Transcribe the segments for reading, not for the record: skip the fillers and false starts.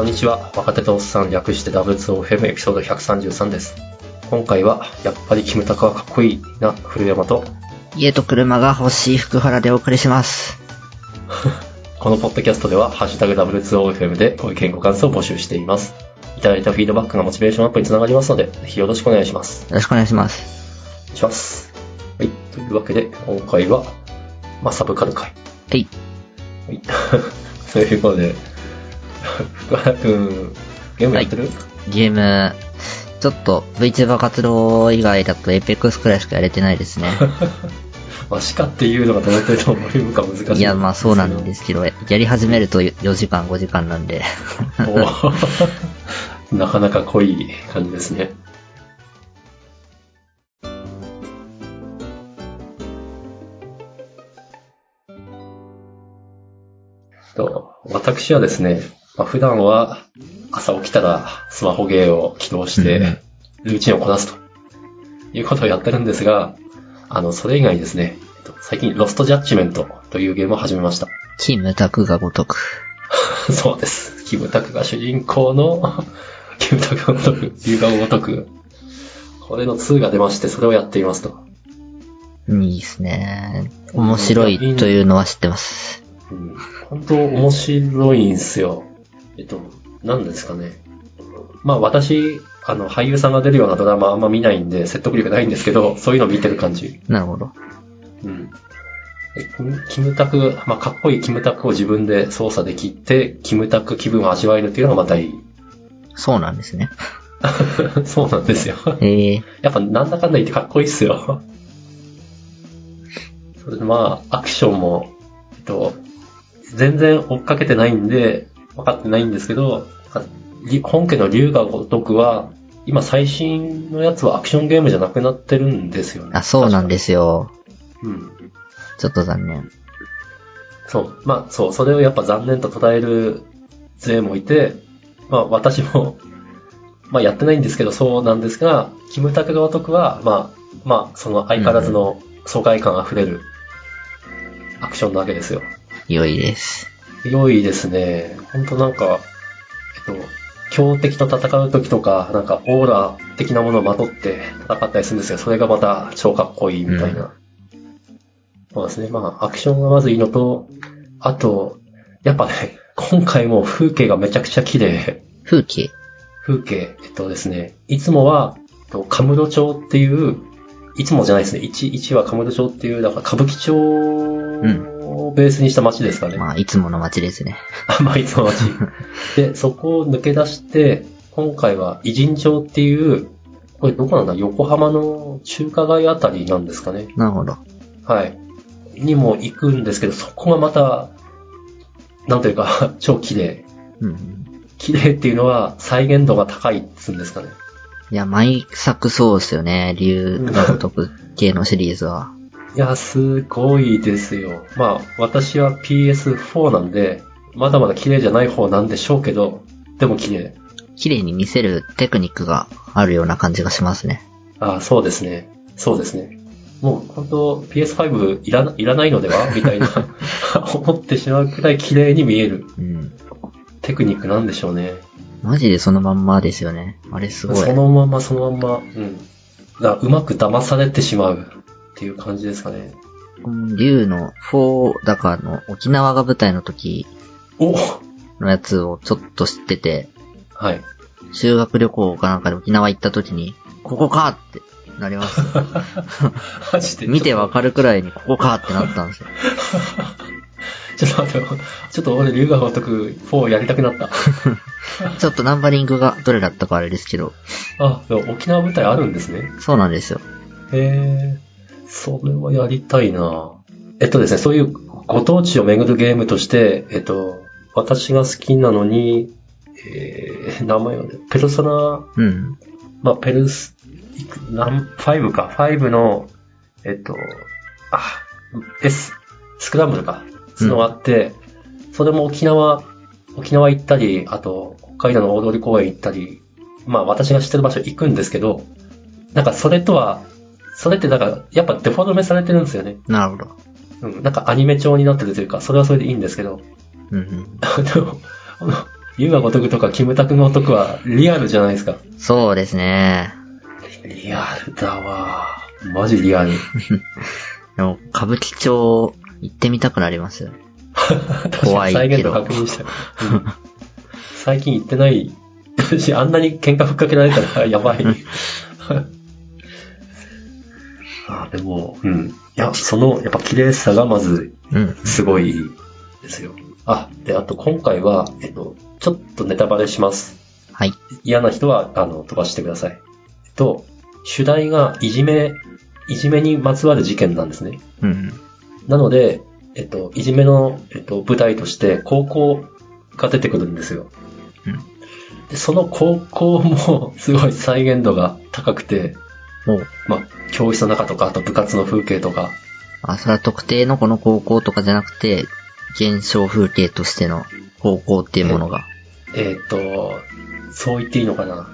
こんにちは、若手とおっさん略して W2OFM エピソード133です。今回はやっぱりキムタクはかっこいいな古山と家と車が欲しい福原でお送りしますこのポッドキャストではハッシュタグ W2OFM でご意見ご感想を募集しています。いただいたフィードバックがモチベーションアップにつながりますので、ぜひよろしくお願いします。よろしくお願いしますします。はい、というわけで今回は、サブカル回。はいはいそういうことで福原くん、ゲームやってる？はい、ゲーム、ちょっと VTuber 活動以外だと Apex くらいしかやれてないですね。マシカっていうのがどの程度ボリュームか難しいです。いや、そうなんですけど、やり始めると4時間、5時間なんで。なかなか濃い感じですね。私はですね、普段は朝起きたらスマホゲーを起動してルーチンをこなすということをやってるんですが、それ以外にですね、最近ロストジャッジメントというゲームを始めました。キムタクが如く。そうです。キムタクが主人公のキムタクが如く、龍が如く。これの2が出まして、それをやっていますと。いいですね。面白いというのは知ってます。うん、本当面白いんすよ。何ですかね。私、俳優さんが出るようなドラマあんま見ないんで、説得力ないんですけど、そういうの見てる感じ。なるほど。うん。キムタク、かっこいいキムタクを自分で操作できて、キムタク気分を味わえるっていうのがまたいい。そうなんですね。そうなんですよ。やっぱなんだかんだ言ってかっこいいっすよ。それでアクションも、全然追っかけてないんで、分かってないんですけど、本家の龍が如くは、今最新のやつはアクションゲームじゃなくなってるんですよね。あ、そうなんですよ。うん。ちょっと残念。そう。そう、それをやっぱ残念と捉える勢もいて、私も、やってないんですけど、そうなんですが、キムタクが如くは、その相変わらずの疎外感あふれるアクションなわけですよ。良いです。良いですね。本当強敵と戦う時とか、オーラ的なものをまとって戦ったりするんですが、それがまた超かっこいいみたいな。そうですね。アクションがまずいいのと、あと、やっぱね、今回も風景がめちゃくちゃ綺麗。風景。ですね、いつもは、カムロ町っていう、いつもじゃないですね。1はカムロ町っていう、歌舞伎町をベースにした街ですかね。いつもの街ですね。いつもの街。で、そこを抜け出して、今回は偉人町っていう、これどこなんだ？横浜の中華街あたりなんですかね。なるほど。はい。にも行くんですけど、そこがまた、なんというか、超綺麗。うん。綺麗っていうのは再現度が高いっつうんですかね。いや、毎作そうですよね。龍が如く系のシリーズは。いや、すごいですよ。私は PS4 なんで、まだまだ綺麗じゃない方なんでしょうけど、でも綺麗。綺麗に見せるテクニックがあるような感じがしますね。あ、そうですね。そうですね。もう、本当 PS5 いらないのではみたいな、思ってしまうくらい綺麗に見える。うん。テクニックなんでしょうね。マジでそのまんまですよね。あれすごい。そのまんま。うん。うまく騙されてしまうっていう感じですかね。龍の4だからの沖縄が舞台の時のやつをちょっと知ってて、はい。修学旅行かなんかで沖縄行った時に、ここかってなります。マジで見てわかるくらいにここかってなったんですよ。ちょっと俺、龍が如く4やりたくなった。ちょっとナンバリングがどれだったかあれですけど。あ、沖縄舞台あるんですね。そうなんですよ。へぇ、それはやりたいな。ですね、そういうご当地を巡るゲームとして、私が好きなのに、名前はね、ペルソナ、うん。ペルス、5か、5の、スクランブルか。のあって、それも沖縄行ったり、あと北海道の大通公園行ったり、私が知ってる場所行くんですけど、それってやっぱデフォルメされてるんですよね。なるほど。うん、アニメ調になってるというか、それはそれでいいんですけど、うんうん、優雅如くとかキムタクの男はリアルじゃないですか。そうですね。リアルだわ。マジリアル。歌舞伎町行ってみたくなります。怖いけど。再現度確認した。最近行ってないし、あんなに喧嘩ふっかけられたらやばい。あでも、うん。いや、その、やっぱ綺麗さがまず、すごいですよ。うん、あ、で、あと今回は、ちょっとネタバレします。はい。嫌な人は、飛ばしてください。主題がいじめにまつわる事件なんですね。うん。なので、いじめの、舞台として、高校が出てくるんですよ。うん。で、その高校も、すごい再現度が高くて、まあ、教室の中とか、あと部活の風景とか。あ、それは特定のこの高校とかじゃなくて、現象風景としての高校っていうものが。そう言っていいのかな。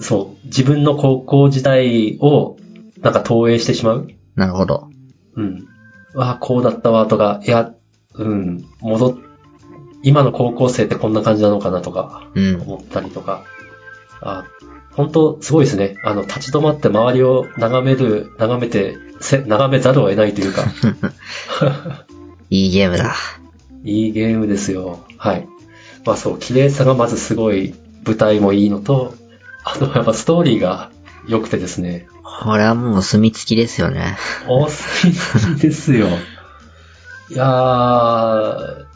そう、自分の高校時代を、なんか投影してしまう。なるほど。うん。わあ、こうだったわ、とか、いや、うん、今の高校生ってこんな感じなのかなとか、思ったりとか。うん、あ本当すごいですね。立ち止まって周りを眺めざるを得ないというか。いいゲームだ。いいゲームですよ。はい。まあそう、綺麗さがまずすごい、舞台もいいのと、あとやっぱストーリーが良くてですね。これはもうお墨付きですよね。お墨付きですよ。いやー、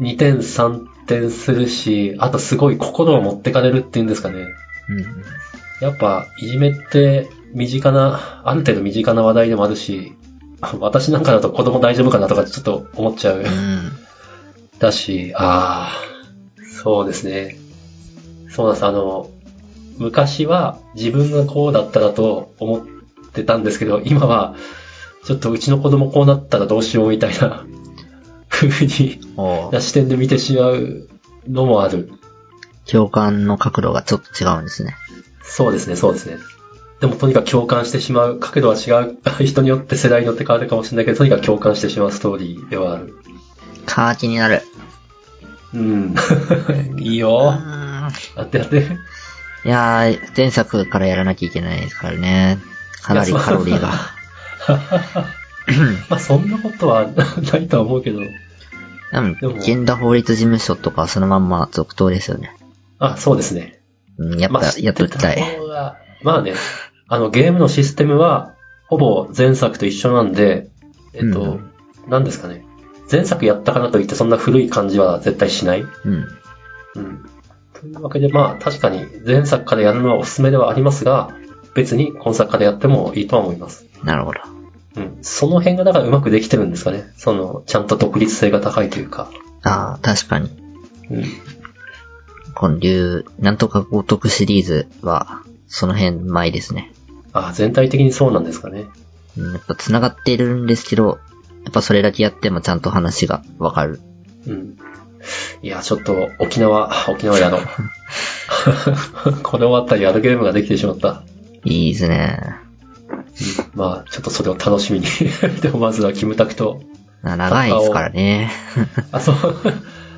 2点3点するし、あとすごい心を持ってかれるっていうんですかね。うん、やっぱいじめってある程度身近な話題でもあるし、私なんかだと子供大丈夫かなとかちょっと思っちゃう、うん、だし、そうですね。そうなんです。昔は自分がこうだったらと思ってたんですけど、今はちょっとうちの子供こうなったらどうしようみたいな風にな視点で見てしまうのもある。共感の角度がちょっと違うんですね。そうですね、そうですね。でもとにかく共感してしまう角度は違う。人によって世代によって変わるかもしれないけど、とにかく共感してしまうストーリーではある。気になる。うん。いいよ。やって。いやー、前作からやらなきゃいけないですからね。かなりカロリーが。まあそんなことはないとは思うけど。現代法律事務所とかそのまんま続投ですよね。あ、そうですね。うん、やっぱ、やっときたい。まあね、ゲームのシステムは、ほぼ前作と一緒なんで、なんですかね。前作やったからといってそんな古い感じは絶対しない。うん。うん。というわけで、まあ確かに前作からやるのはおすすめではありますが、別に今作からやってもいいとは思います。なるほど。うん、その辺がだからうまくできてるんですかね。ちゃんと独立性が高いというか。ああ、確かに。うん。なんとか豪徳シリーズは、その辺うまいですね。ああ、全体的にそうなんですかね。うん、やっぱ繋がっているんですけど、やっぱそれだけやってもちゃんと話がわかる。うん。いや、ちょっと沖縄やろう。この辺りやるゲームができてしまった。いいですね。まあちょっとそれを楽しみにでもまずはキムタクと長いですからね。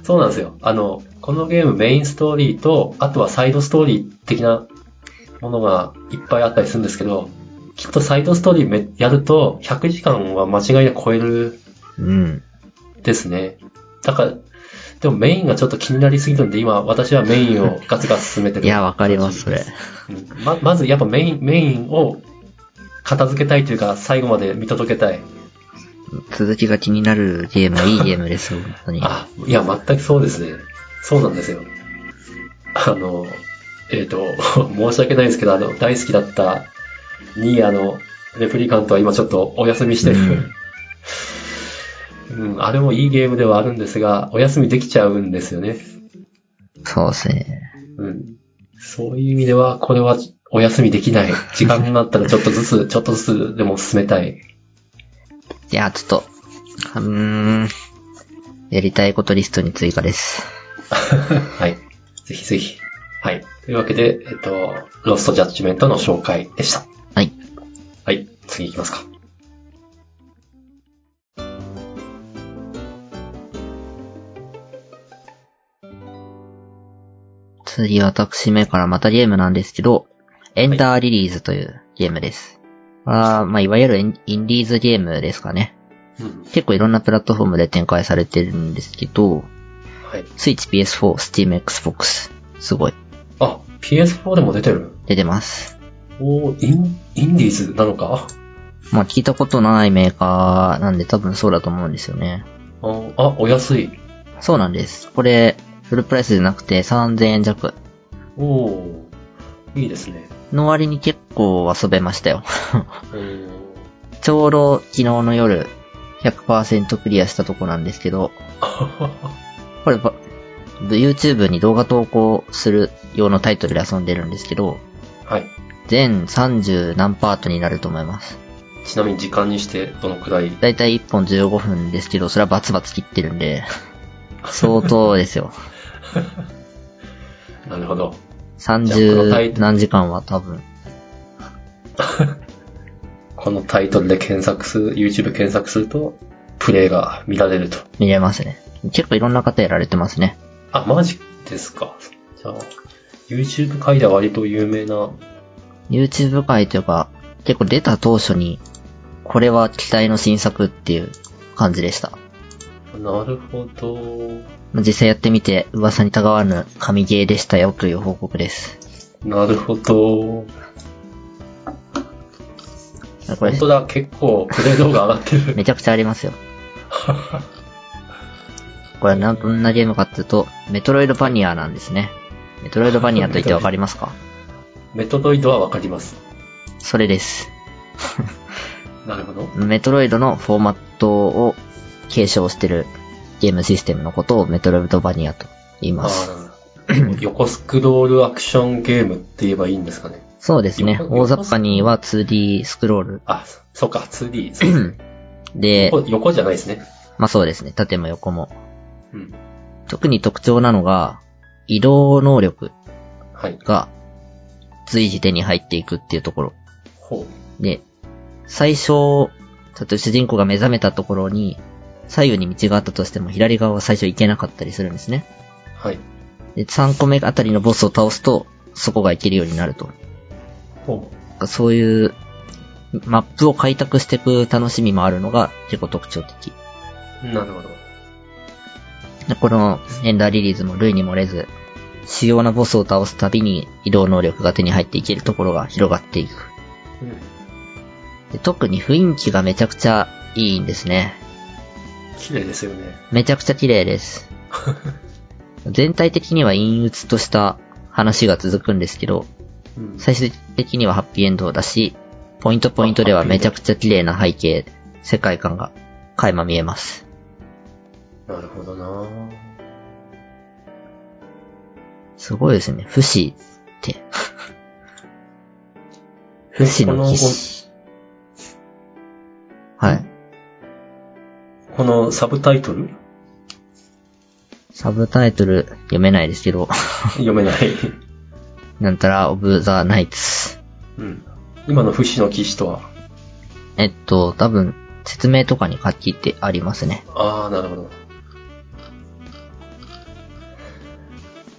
そうなんですよ。このゲームメインストーリーとあとはサイドストーリー的なものがいっぱいあったりするんですけど、きっとサイドストーリーやると100時間は間違いなく超えるですね。だからでもメインがちょっと気になりすぎるんで、今私はメインをガツガツ進めてる。いや、わかりますそれ。まずやっぱメインを片付けたいというか、最後まで見届けたい。続きが気になるゲーム、いいゲームですよ、本当に。あ、いや、全くそうですね。そうなんですよ。申し訳ないですけど、大好きだったニーアのレプリカントは今ちょっとお休みしてる。うん、あれもいいゲームではあるんですが、お休みできちゃうんですよね。そうですね。うん。そういう意味では、これは、お休みできない。時間になったらちょっとずつでも進めたい。いや、ちょっと、やりたいことリストに追加です。はい。ぜひぜひ。はい。というわけで、ロストジャッジメントの紹介でした。はい。はい。次行きますか。次、私目からまたゲームなんですけど、エンダーリリーズというゲームです。まあ、いわゆるインディーズゲームですかね。結構いろんなプラットフォームで展開されてるんですけど、はい、スイッチ、PS4、Steam、Xbox。すごい。あ、PS4 でも出てる？出てます。おー、インディーズなのか？まあ、聞いたことないメーカーなんで多分そうだと思うんですよね。あ、お安い。そうなんです。これ、フルプライスじゃなくて3000円弱。おー、いいですね。の割に結構遊べましたよ。ちょうど昨日の夜、100% クリアしたとこなんですけど、これ、YouTube に動画投稿する用のタイトルで遊んでるんですけど、はい。全30何パートになると思います。ちなみに時間にしてどのくらい？だいたい1本15分ですけど、それはバツバツ切ってるんで、相当ですよ。なるほど。30何時間は多分。このタイトルでYouTube 検索すると、プレイが見られると。見れますね。結構いろんな方やられてますね。あ、マジですか。じゃあ、YouTube 界では割と有名な。YouTube 界というか、結構出た当初に、これは期待の新作っていう感じでした。なるほど。実際やってみて、噂にたがわぬ神ゲーでしたよという報告です。なるほど。本当だ、結構プレイ動画上がってる。めちゃくちゃありますよ。これどんなゲームかっていうと、メトロイドバニアなんですね。メトロイドバニアと言ってわかりますか？メトロイドはわかります。それです。なるほど。メトロイドのフォーマットを継承してるゲームシステムのことをメトロイドバニアと言います。横スクロールアクションゲームって言えばいいんですかね？そうですね。大雑把には 2D スクロール。あ、そうか、2D。そうで、横じゃないですね。まあそうですね。縦も横も。うん、特に特徴なのが、移動能力が随時手に入っていくっていうところ。はい、で、最初、例えば主人公が目覚めたところに、左右に道があったとしても左側は最初行けなかったりするんですね。はい。で、3個目あたりのボスを倒すと、そこが行けるようになると。そういうマップを開拓していく楽しみもあるのが結構特徴的。なるほど。で、このエンダーリリーズも類に漏れず、主要なボスを倒すたびに移動能力が手に入っていけるところが広がっていく。うん、で、特に雰囲気がめちゃくちゃいいんですね。綺麗ですよね。めちゃくちゃ綺麗です。全体的には陰鬱とした話が続くんですけど、最終的にはハッピーエンドだし、ポイントではめちゃくちゃ綺麗な背景、世界観が垣間見えます。なるほどなぁ。すごいですね。不死って。不死の騎士。はい。このサブタイトル読めないですけど。読めない。なんたら、オブザナイツ。うん。今の不死の騎士とは？多分、説明とかに書きってありますね。ああ、なるほど。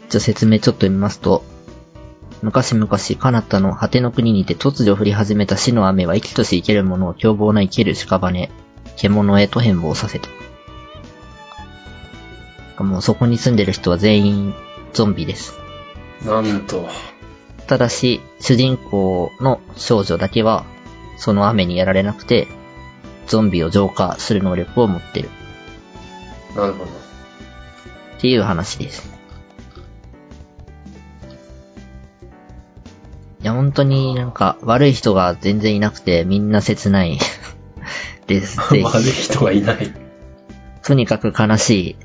じゃあ説明ちょっと読みますと、昔々、彼方の果ての国にて突如降り始めた死の雨は生きとし生けるものを凶暴な生ける屍、獣へと変貌させた。もうそこに住んでる人は全員ゾンビです。なんと。ただし、主人公の少女だけは、その雨にやられなくて、ゾンビを浄化する能力を持ってる。なるほど。っていう話です。いや、本当に悪い人が全然いなくて、みんな切ないです。悪い人がいない。とにかく悲しい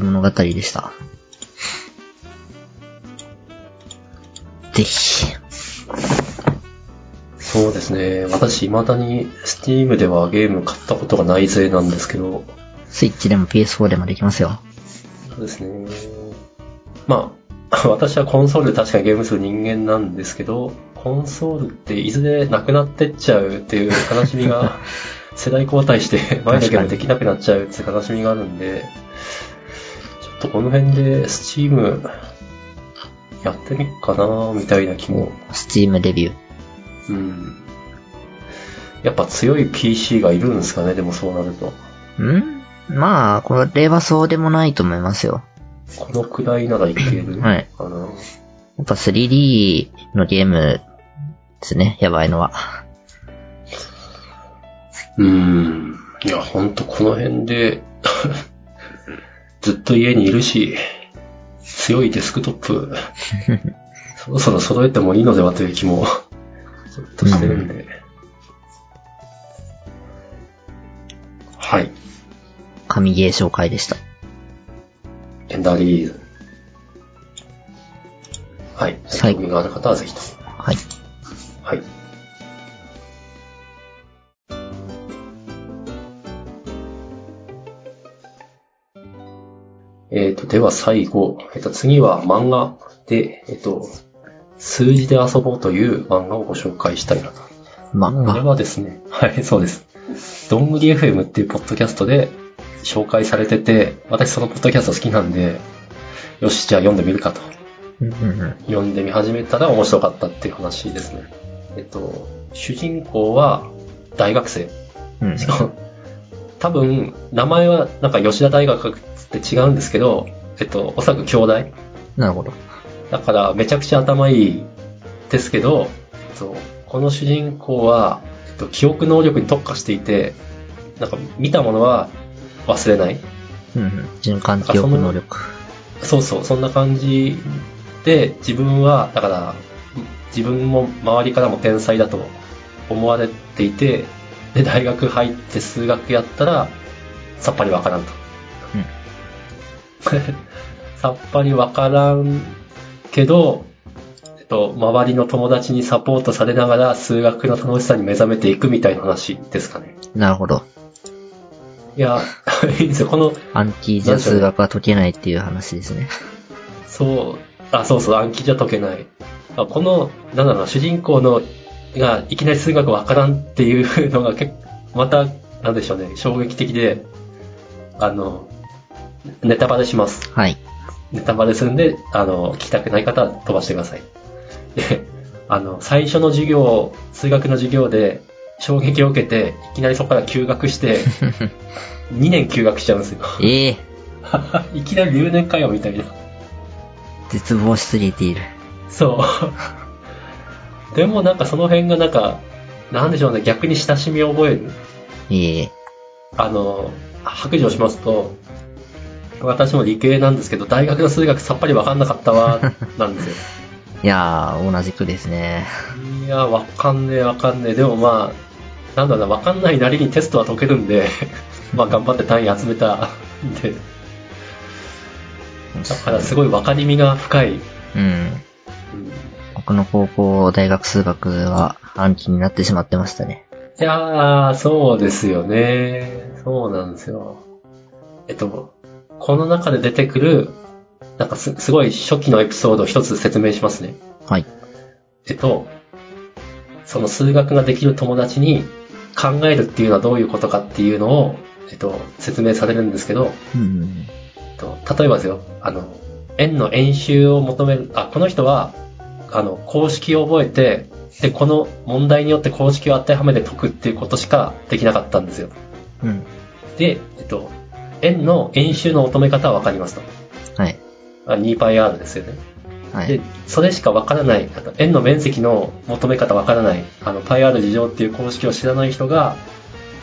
物語でした。ぜひ。そうですね。私未だに Steam ではゲーム買ったことがない勢なんですけど。スイッチでも PS4 でもできますよ。そうですね。まあ、私はコンソールで確かにゲームする人間なんですけど、コンソールっていずれなくなってっちゃうっていう悲しみが。世代交代して前のゲームできなくなっちゃうって悲しみがあるんで、とこの辺で Steam やってみっかなみたいな気も。 Steam デビュー、うん、やっぱ強い PC がいるんですかね。でもそうなるとまあこれはそうでもないと思いますよ。このくらいならいけるかな、はい、やっぱ 3D のゲームですね、やばいのは。いやほんとこの辺でずっと家にいるし強いデスクトップそろそろ揃えてもいいのではという気もちょっとしてるんで、はい。神ゲー紹介でした。エンダーリリーズ、はい、興味がある方はぜひと。はいはい。では最後、次は漫画で、数字で遊ぼうという漫画をご紹介したいなと。漫画これはですね、はい、そうです。どんぐり FM っていうポッドキャストで紹介されてて、私そのポッドキャスト好きなんで、よし、じゃあ読んでみるかと。読んでみ始めたら面白かったっていう話ですね。主人公は大学生。うん、多分、名前はなんか吉田大学って違うんですけど、おそらく兄弟。なるほど。だから、めちゃくちゃ頭いいですけど、この主人公は、記憶能力に特化していて、なんか見たものは忘れない。うん、循環記憶能力。そうそう、そんな感じで、自分は、だから、自分も周りからも天才だと思われていて、で、大学入って数学やったら、さっぱりわからんと。さっぱりわからんけど、周りの友達にサポートされながら数学の楽しさに目覚めていくみたいな話ですかね。なるほど。いや、いいですよ。この。暗記じゃ数学は解けないっていう話ですね。そう、あ、そうそう、暗記じゃ解けない。この、なんだろう、主人公の、がいきなり数学わからんっていうのがまた、なんでしょうね、衝撃的で、ネタバレします。はい。ネタバレするんで、聞きたくない方は飛ばしてください。で、最初の授業、数学の授業で衝撃を受けて、いきなりそこから休学して、2年休学しちゃうんですよ。いきなり留年かよ、みたいな。絶望しすぎている。そう。でもなんかその辺がなんか、なんでしょうね、逆に親しみを覚える。白状しますと、私も理系なんですけど、大学の数学さっぱり分かんなかったわ、なんですよ。いやー、同じくですね。いやー、分かんねえ。でもまあ、なんだろうな、分かんないなりにテストは解けるんで、まあ頑張って単位集めたんで。だからすごい分かりみが深い。僕の高校、大学数学は暗記になってしまってましたね。いやー、そうですよね。そうなんですよ。この中で出てくる、なんかすごい初期のエピソードを一つ説明しますね。はい。その数学ができる友達に考えるっていうのはどういうことかっていうのを、説明されるんですけど、例えばですよ、円の円周を求める、この人は、公式を覚えて、で、この問題によって公式を当てはめて解くっていうことしかできなかったんですよ。で、円の円周の求め方は分かりますと。はい。2πr ですよね。はい。で、それしか分からない、円の面積の求め方分からない、πr 二乗っていう公式を知らない人が、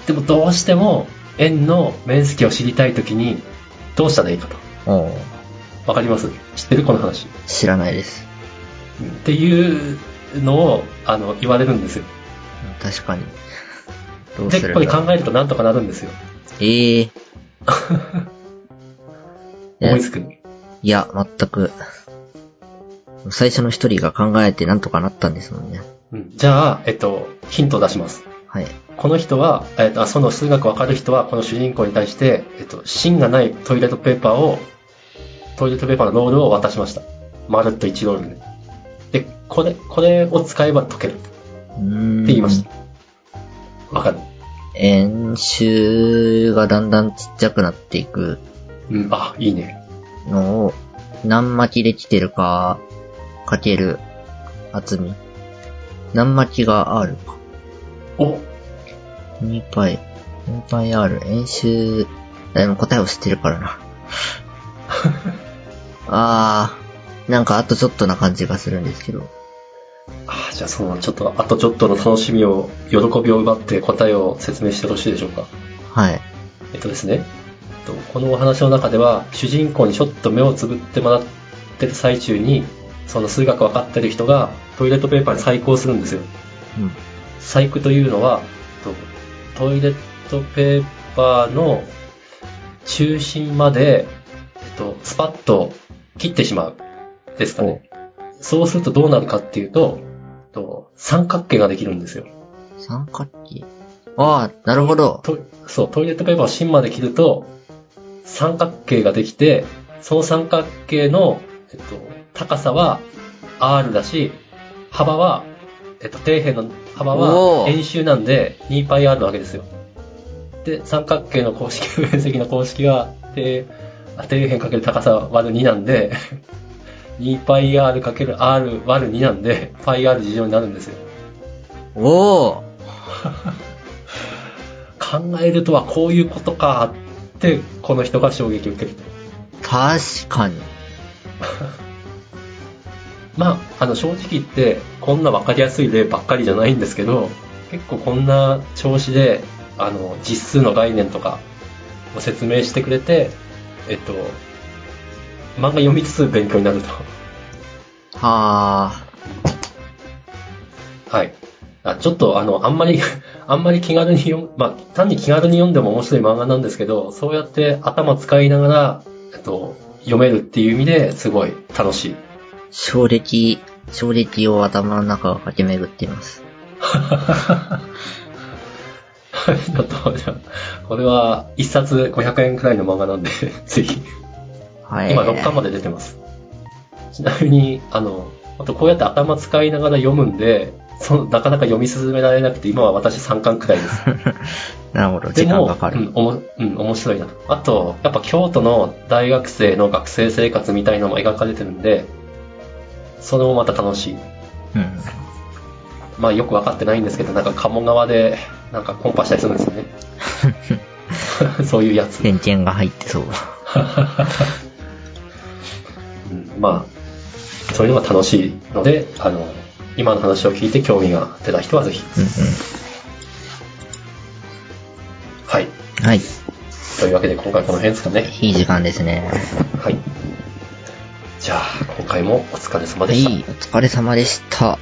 でもどうしても円の面積を知りたいときに、どうしたらいいかと。分かります？知ってる？この話。知らないです。っていうのを、言われるんですよ。確かに。どうするんだろう。で、これ考えるとなんとかなるんですよ。思いつく？いや、全く。最初の一人が考えてなんとかなったんですもんね。じゃあ、ヒントを出します。はい。この人は、その数学わかる人は、この主人公に対して、芯がないトイレットペーパーのロールを渡しました。まるっと1ロールで。で、これを使えば解ける。って言いました。わかる？円周がだんだんちっちゃくなっていく。いいね。のを何巻きできてるかかける厚み。何巻きが R か。お 2πR 演習。でも答えを知ってるからな。あー、なんかあとちょっとな感じがするんですけど。あ、じゃあそのちょっとあとちょっとの楽しみを、喜びを奪って答えを説明してほしいでしょうか。はい。ですね、このお話の中では主人公にちょっと目をつぶって学ってる最中にその数学分かってる人がトイレットペーパーに細工をするんですよ、うん、細工というのはトイレットペーパーの中心まで、スパッと切ってしまうですかね。そうするとどうなるかっていうと、三角形ができるんですよ。三角形、ああ、なるほど。そう、トイレットペーパーを芯まで切ると、三角形ができて、その三角形の、高さは R だし、幅は、底辺の幅は円周なんで 2πR なわけですよ。で、三角形の公式、面積の公式は、底辺かける高さ割る2なんで、2πR かける R 割る2なんで、πR 事情になるんですよ。おお考えるとはこういうことかってこの人が衝撃を受けると。確かにまあ、正直言ってこんな分かりやすい例ばっかりじゃないんですけど、結構こんな調子で実数の概念とかを説明してくれて、漫画読みつつ勉強になると。はー、はい。ちょっとあんまり気軽にまあ、単に気軽に読んでも面白い漫画なんですけど、そうやって頭使いながら、読めるっていう意味ですごい楽しい。衝撃を頭の中を駆け巡っています。ちょっと、じゃあ、これは一冊500円くらいの漫画なんで、ぜひ。はい。今6巻まで出てます。ちなみに、こうやって頭使いながら読むんで、なかなか読み進められなくて、今は私3巻くらいです。なるほど、時間かかる。面白いなと。あと、やっぱ京都の大学生の学生生活みたいなのも描かれてるんで、それもまた楽しい。うん。まあよく分かってないんですけど、なんか鴨川で、なんかコンパしたりするんですよね。そういうやつ。偏見が入ってそう。うん、まあ、そういうのが楽しいので、今の話を聞いて興味が出た人はぜひ、うんうん、はいはい。というわけで今回この辺ですかね。いい時間ですね。はい。じゃあ今回もお疲れ様でした。はい、お疲れ様でした。